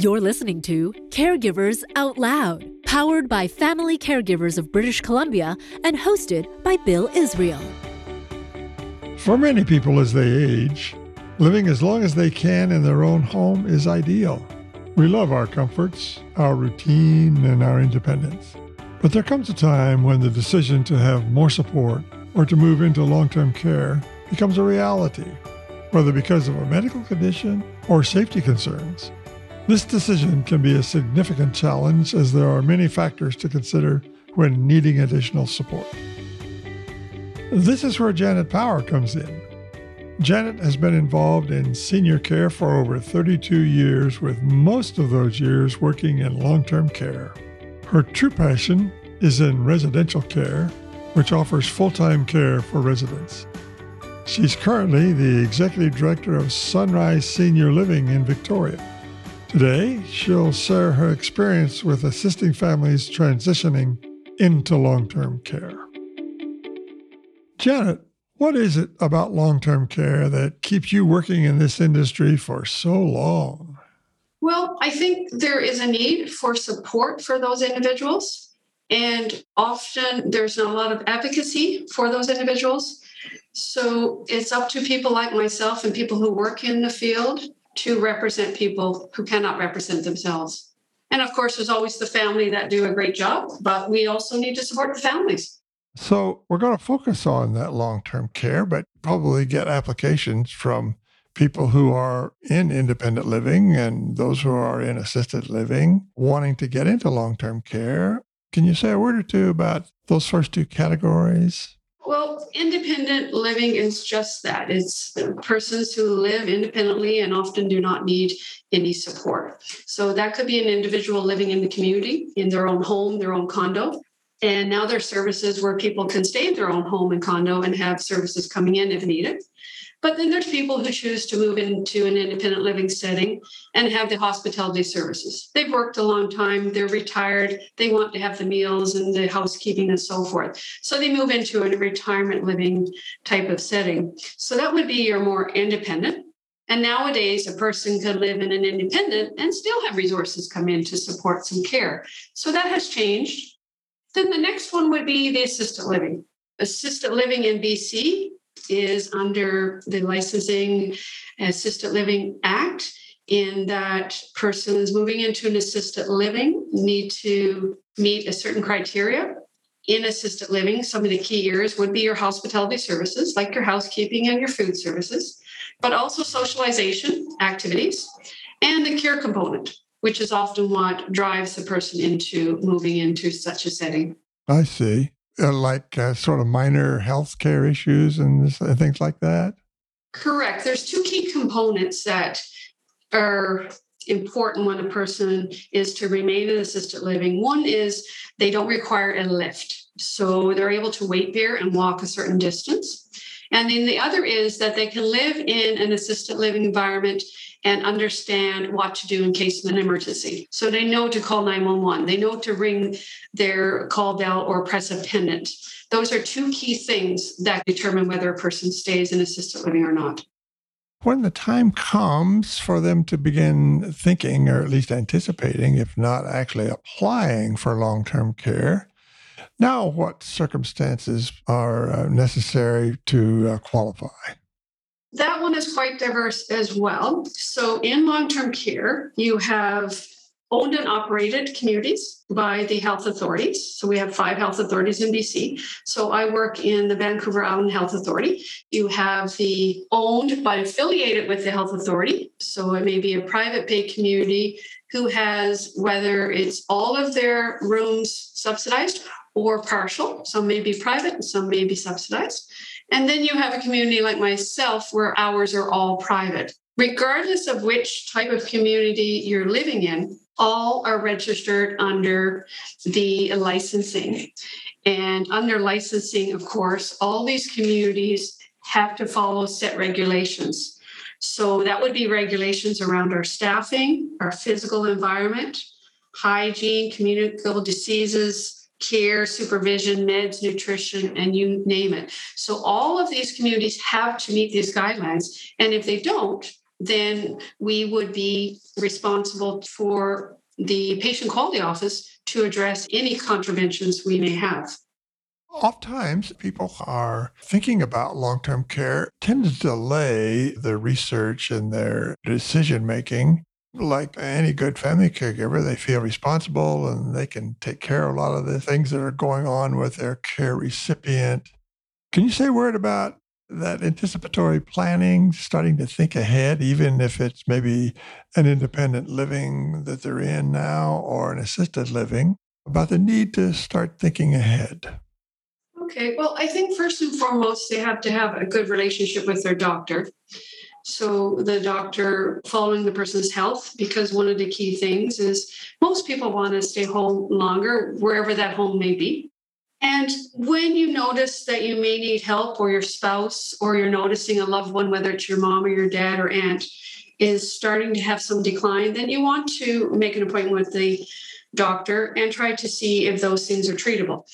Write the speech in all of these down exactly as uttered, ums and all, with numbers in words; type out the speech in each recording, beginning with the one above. You're listening to Caregivers Out Loud, powered by Family Caregivers of British Columbia and hosted by Bill Israel. For many people as they age, living as long as they can in their own home is ideal. We love our comforts, our routine, and our independence. But there comes a time when the decision to have more support or to move into long-term care becomes a reality, whether because of a medical condition or safety concerns. This decision can be a significant challenge as there are many factors to consider when needing additional support. This is where Janet Power comes in. Janet has been involved in senior care for over thirty-two years, with most of those years working in long-term care. Her true passion is in residential care, which offers full-time care for residents. She's currently the executive director of Sunrise Senior Living in Victoria. Today, she'll share her experience with assisting families transitioning into long-term care. Janet, what is it about long-term care that keeps you working in this industry for so long? Well, I think there is a need for support for those individuals. And often there's not a lot of advocacy for those individuals. So it's up to people like myself and people who work in the field to represent people who cannot represent themselves. And of course, there's always the family that do a great job, but we also need to support the families. So we're going to focus on that long-term care, but probably get applications from people who are in independent living and those who are in assisted living wanting to get into long-term care. Can you say a word or two about those first two categories? Well, independent living is just that. It's persons who live independently and often do not need any support. So that could be an individual living in the community, in their own home, their own condo. And now there's services where people can stay in their own home and condo and have services coming in if needed. But then there's people who choose to move into an independent living setting and have the hospitality services. They've worked a long time, they're retired, they want to have the meals and the housekeeping and so forth. So they move into a retirement living type of setting. So that would be your more independent. And nowadays, a person could live in an independent and still have resources come in to support some care. So that has changed. Then the next one would be the assisted living. Assisted living in B C is under the Licensing and Assisted Living Act, in that persons moving into an assisted living need to meet a certain criteria. In assisted living, some of the key areas would be your hospitality services, like your housekeeping and your food services, but also socialization activities and the care component, which is often what drives the person into moving into such a setting. I see. Uh, like uh, sort of minor health care issues and this, uh, things like that? Correct. There's two key components that are important when a person is to remain in assisted living. One is they don't require a lift, so they're able to wait there and walk a certain distance. And then the other is that they can live in an assisted living environment and understand what to do in case of an emergency. So they know to call nine one one. They know to ring their call bell or press a pendant. Those are two key things that determine whether a person stays in assisted living or not. When the time comes for them to begin thinking, or at least anticipating, if not actually applying for long-term care, now what circumstances are necessary to qualify? That one is quite diverse as well. So in long-term care, you have owned and operated communities by the health authorities. So we have five health authorities in B C. So I work in the Vancouver Island Health Authority. You have the owned but affiliated with the health authority. So it may be a private pay community who has, whether it's all of their rooms subsidized or partial. Some may be private and some may be subsidized. And then you have a community like myself where ours are all private. Regardless of which type of community you're living in, all are registered under the licensing. And under licensing, of course, all these communities have to follow set regulations. So that would be regulations around our staffing, our physical environment, hygiene, communicable diseases, care, supervision, meds, nutrition, and you name it. So all of these communities have to meet these guidelines. And if they don't, then we would be responsible for the patient quality office to address any contraventions we may have. Oftentimes, people are thinking about long-term care, tend to delay the research and their decision-making. Like any good family caregiver, they feel responsible and they can take care of a lot of the things that are going on with their care recipient. Can you say a word about that anticipatory planning, starting to think ahead, even if it's maybe an independent living that they're in now or an assisted living, about the need to start thinking ahead? Okay. Well, I think first and foremost, they have to have a good relationship with their doctor. So the doctor following the person's health, because one of the key things is most people want to stay home longer, wherever that home may be. And when you notice that you may need help, or your spouse, or you're noticing a loved one, whether it's your mom or your dad or aunt, is starting to have some decline, then you want to make an appointment with the doctor and try to see if those things are treatable.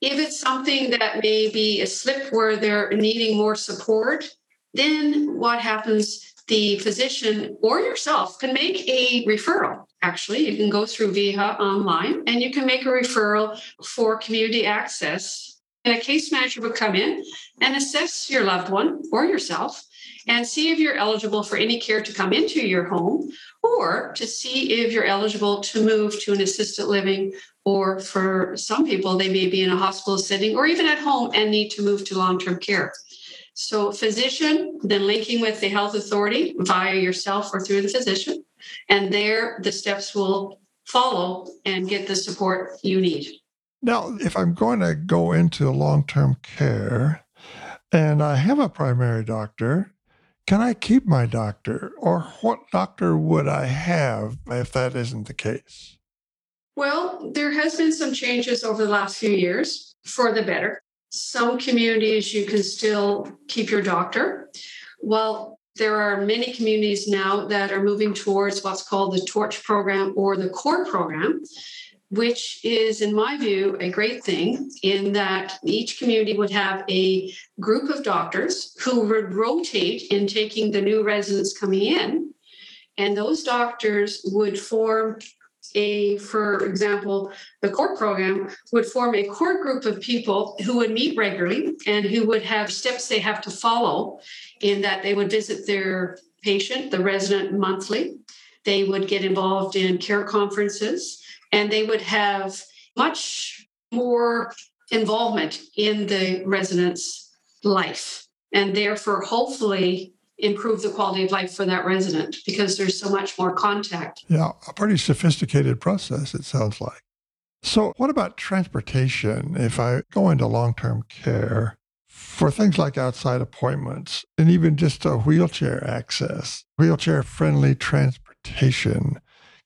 If it's something that may be a slip where they're needing more support, then what happens, the physician or yourself can make a referral. Actually, you can go through V I H A online and you can make a referral for community access. And a case manager would come in and assess your loved one or yourself and see if you're eligible for any care to come into your home, or to see if you're eligible to move to an assisted living, or for some people, they may be in a hospital setting or even at home and need to move to long-term care. So physician, then linking with the health authority via yourself or through the physician, and there the steps will follow and get the support you need. Now, if I'm going to go into long-term care and I have a primary doctor, can I keep my doctor, or what doctor would I have if that isn't the case? Well, there has been some changes over the last few years for the better. Some communities you can still keep your doctor. Well, there are many communities now that are moving towards what's called the Torch program or the Core program, which is, in my view, a great thing in that each community would have a group of doctors who would rotate in taking the new residents coming in. And those doctors would form A, for example, the Core program would form a core group of people who would meet regularly and who would have steps they have to follow, in that they would visit their patient, the resident, monthly. They would get involved in care conferences, and they would have much more involvement in the resident's life, and therefore hopefully improve the quality of life for that resident, because there's so much more contact. Yeah, a pretty sophisticated process, it sounds like. So what about transportation? If I go into long-term care for things like outside appointments and even just a wheelchair access, wheelchair-friendly transportation,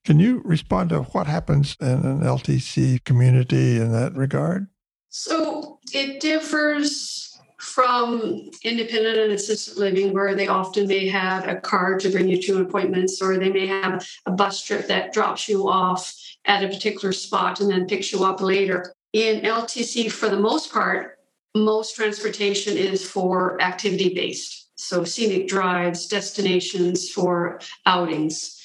can you respond to what happens in an L T C community in that regard? So it differs from independent and assisted living, where they often may have a car to bring you to appointments, or they may have a bus trip that drops you off at a particular spot and then picks you up later. In L T C, for the most part, most transportation is for activity-based, so scenic drives, destinations for outings.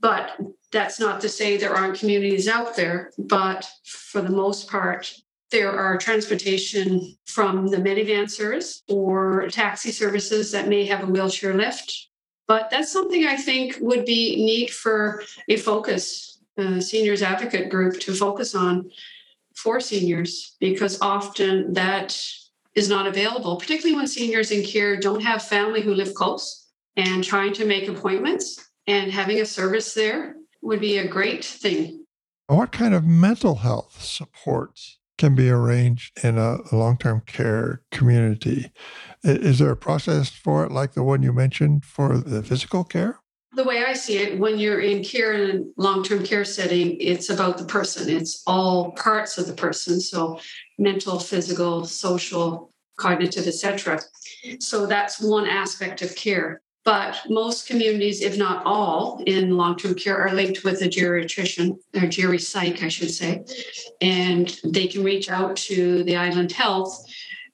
But that's not to say there aren't communities out there, but for the most part, there are transportation from the Medivan service or taxi services that may have a wheelchair lift. But that's something I think would be neat for a focus, a seniors advocate group to focus on for seniors, because often that is not available, particularly when seniors in care don't have family who live close, and trying to make appointments and having a service there would be a great thing. What kind of mental health supports can be arranged in a long-term care community? Is there a process for it like the one you mentioned for the physical care? The way I see it, when you're in care in a long-term care setting, it's about the person. It's all parts of the person. So mental, physical, social, cognitive, et cetera. So that's one aspect of care. But most communities, if not all, in long-term care are linked with a geriatrician, or geri-psych, I should say, and they can reach out to the Island Health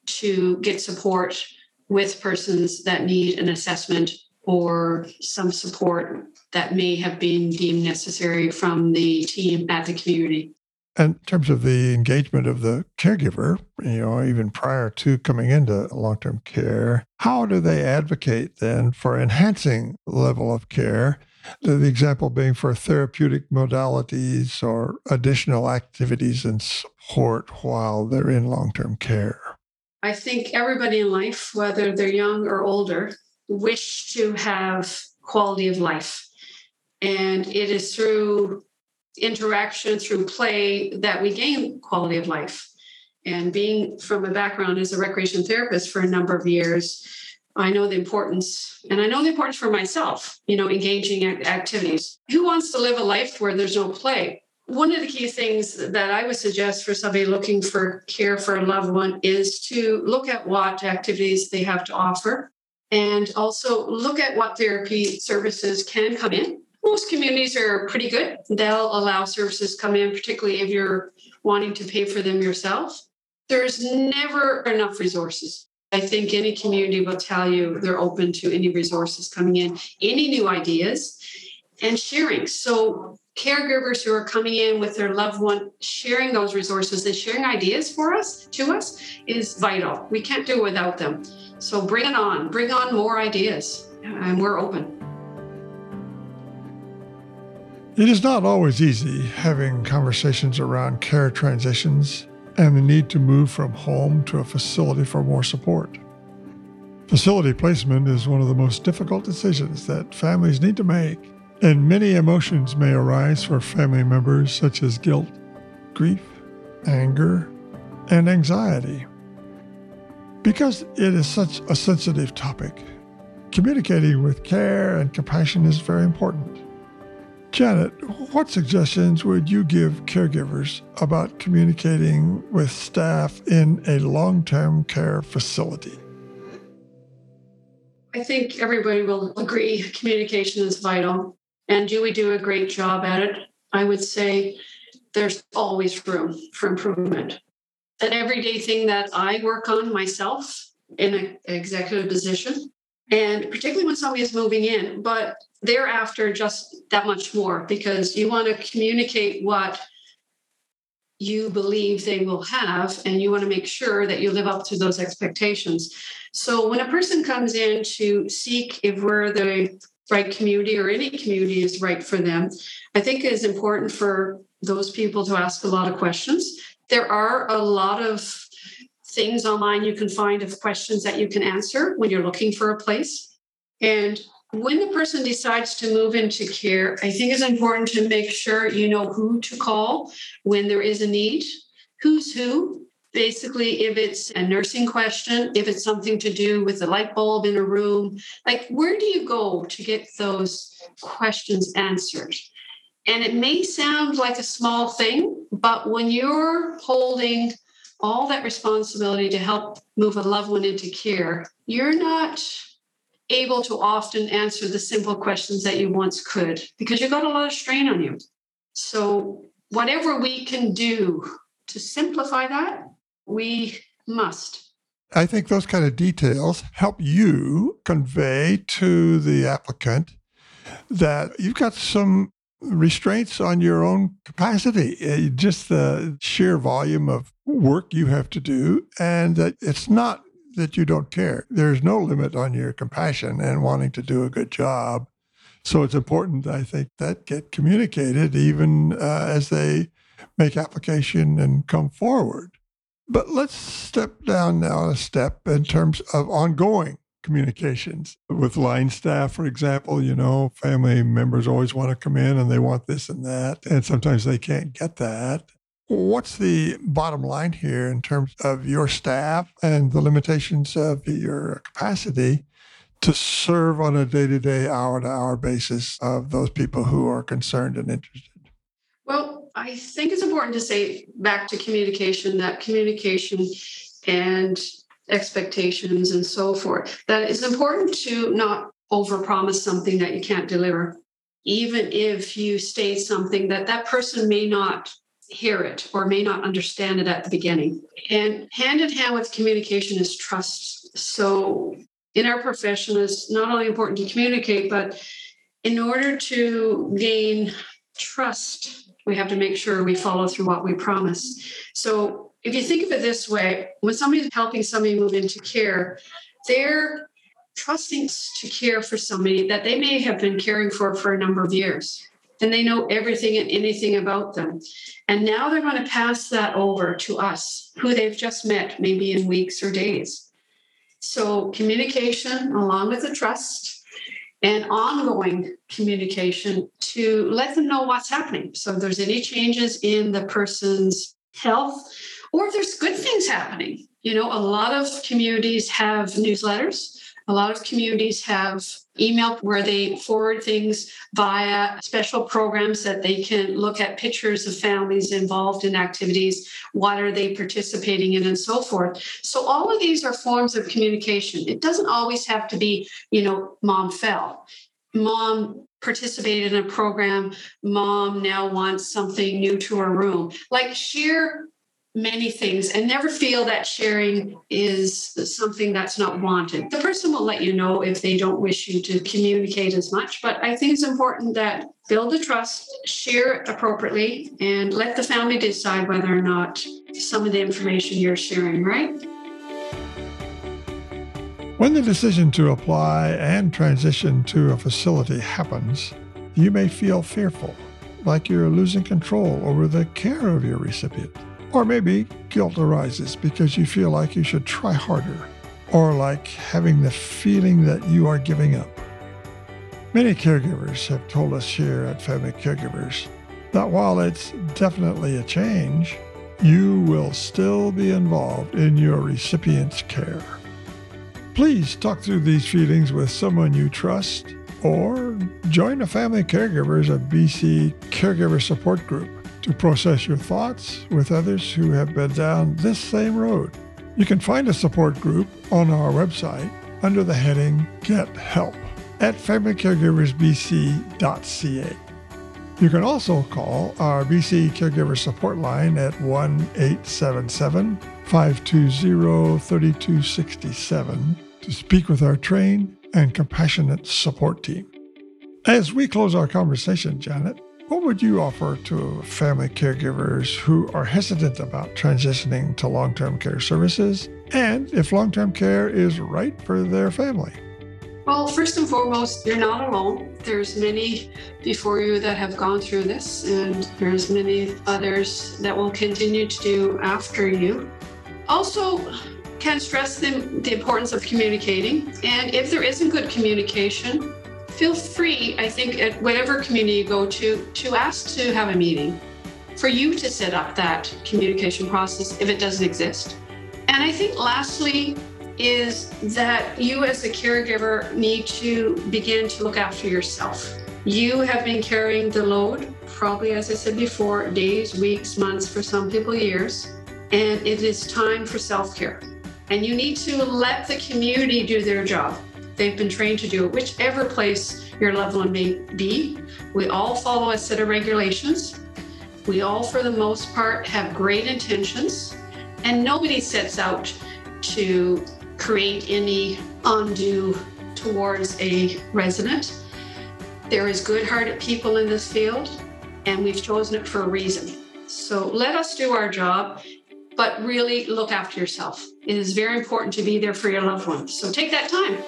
to get support with persons that need an assessment or some support that may have been deemed necessary from the team at the community. And in terms of the engagement of the caregiver, you know, even prior to coming into long-term care, how do they advocate then for enhancing the level of care? The example being for therapeutic modalities or additional activities and support while they're in long-term care. I think everybody in life, whether they're young or older, wish to have quality of life. And it is through interaction, through play, that we gain quality of life. And being from a background as a recreation therapist for a number of years, I know the importance, and I know the importance for myself, you know, engaging in activities. Who wants to live a life where there's no play? One of the key things that I would suggest for somebody looking for care for a loved one is to look at what activities they have to offer, and also look at what therapy services can come in. Most communities are pretty good. They'll allow services come in, particularly if you're wanting to pay for them yourself. There's never enough resources. I think any community will tell you they're open to any resources coming in, any new ideas, and sharing. So caregivers who are coming in with their loved one, sharing those resources and sharing ideas for us, to us, is vital. We can't do without them. So bring it on, bring on more ideas, and we're open. It is not always easy having conversations around care transitions and the need to move from home to a facility for more support. Facility placement is one of the most difficult decisions that families need to make, and many emotions may arise for family members such as guilt, grief, anger, and anxiety. Because it is such a sensitive topic, communicating with care and compassion is very important. Janet, what suggestions would you give caregivers about communicating with staff in a long-term care facility? I think everybody will agree communication is vital. And do we do a great job at it? I would say there's always room for improvement. An everyday thing that I work on myself in an executive position, and particularly when somebody is moving in, but thereafter just that much more, because you want to communicate what you believe they will have, and you want to make sure that you live up to those expectations. So when a person comes in to seek if we're the right community or any community is right for them, I think it is important for those people to ask a lot of questions. There are a lot of things online you can find of questions that you can answer when you're looking for a place. And when the person decides to move into care, I think it's important to make sure you know who to call when there is a need, who's who. Basically, if it's a nursing question, if it's something to do with a light bulb in a room, like where do you go to get those questions answered? And it may sound like a small thing, but when you're holding all that responsibility to help move a loved one into care, you're not able to often answer the simple questions that you once could, because you've got a lot of strain on you. So whatever we can do to simplify that, we must. I think those kind of details help you convey to the applicant that you've got some restraints on your own capacity, just the sheer volume of work you have to do, and that it's not that you don't care. There's no limit on your compassion and wanting to do a good job. So it's important, I think, that get communicated even uh, as they make application and come forward. But let's step down now a step in terms of ongoing communications with line staff, for example. You know, family members always want to come in and they want this and that, and sometimes they can't get that. What's the bottom line here in terms of your staff and the limitations of your capacity to serve on a day-to-day, hour-to-hour basis of those people who are concerned and interested? Well, I think it's important to say back to communication, that communication and expectations and so forth, that it's important to not overpromise something that you can't deliver. Even if you state something that that person may not hear it or may not understand it at the beginning. And hand in hand with communication is trust. So in our profession is not only important to communicate, but in order to gain trust, we have to make sure we follow through what we promise. So if you think of it this way, when somebody's helping somebody move into care, they're trusting to care for somebody that they may have been caring for for a number of years. And they know everything and anything about them. And now they're going to pass that over to us, who they've just met, maybe in weeks or days. So communication, along with the trust and ongoing communication to let them know what's happening. So if there's any changes in the person's health, or if there's good things happening. You know, a lot of communities have newsletters. A lot of communities have email where they forward things via special programs that they can look at pictures of families involved in activities, what are they participating in, and so forth. So all of these are forms of communication. It doesn't always have to be, you know, mom fell, mom participated in a program, mom now wants something new to her room. Like sheer many things, and never feel that sharing is something that's not wanted. The person will let you know if they don't wish you to communicate as much, but I think it's important that build the trust, share it appropriately, and let the family decide whether or not some of the information you're sharing, right? When the decision to apply and transition to a facility happens, you may feel fearful, like you're losing control over the care of your recipient. Or maybe guilt arises because you feel like you should try harder, or like having the feeling that you are giving up. Many caregivers have told us here at Family Caregivers that while it's definitely a change, you will still be involved in your recipient's care. Please talk through these feelings with someone you trust, or join the Family Caregivers of B C Caregiver Support Group to process your thoughts with others who have been down this same road. You can find a support group on our website under the heading Get Help at family caregivers b c dot c a. You can also call our B C Caregiver Support Line at one eight seven seven, five two zero, three two six seven to speak with our trained and compassionate support team. As we close our conversation, Janet, what would you offer to family caregivers who are hesitant about transitioning to long-term care services, and if long-term care is right for their family? Well, first and foremost, you're not alone. There's many before you that have gone through this, and there's many others that will continue to do after you. Also, can't stress the, the importance of communicating, and if there isn't good communication, feel free, I think, at whatever community you go to, to ask to have a meeting for you to set up that communication process if it doesn't exist. And I think lastly is that you as a caregiver need to begin to look after yourself. You have been carrying the load, probably, as I said before, days, weeks, months, for some people years, and it is time for self-care. And you need to let the community do their job. They've been trained to do it, whichever place your loved one may be. We all follow a set of regulations. We all, for the most part, have great intentions, and nobody sets out to create any undue towards a resident. There is good-hearted people in this field, and we've chosen it for a reason. So let us do our job, but really look after yourself. It is very important to be there for your loved one. So take that time.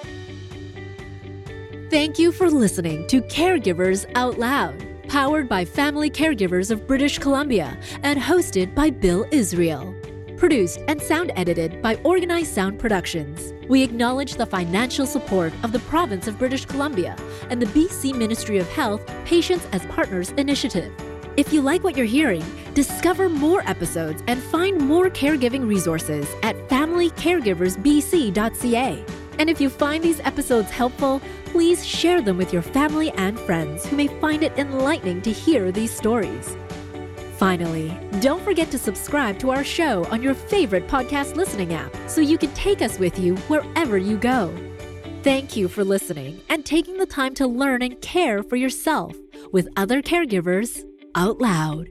Thank you for listening to Caregivers Out Loud, powered by Family Caregivers of British Columbia and hosted by Bill Israel. Produced and sound edited by Organized Sound Productions. We acknowledge the financial support of the Province of British Columbia and the B C Ministry of Health Patients as Partners Initiative. If you like what you're hearing, discover more episodes and find more caregiving resources at family caregivers b c dot c a. And if you find these episodes helpful, please share them with your family and friends who may find it enlightening to hear these stories. Finally, don't forget to subscribe to our show on your favorite podcast listening app so you can take us with you wherever you go. Thank you for listening and taking the time to learn and care for yourself with other caregivers out loud.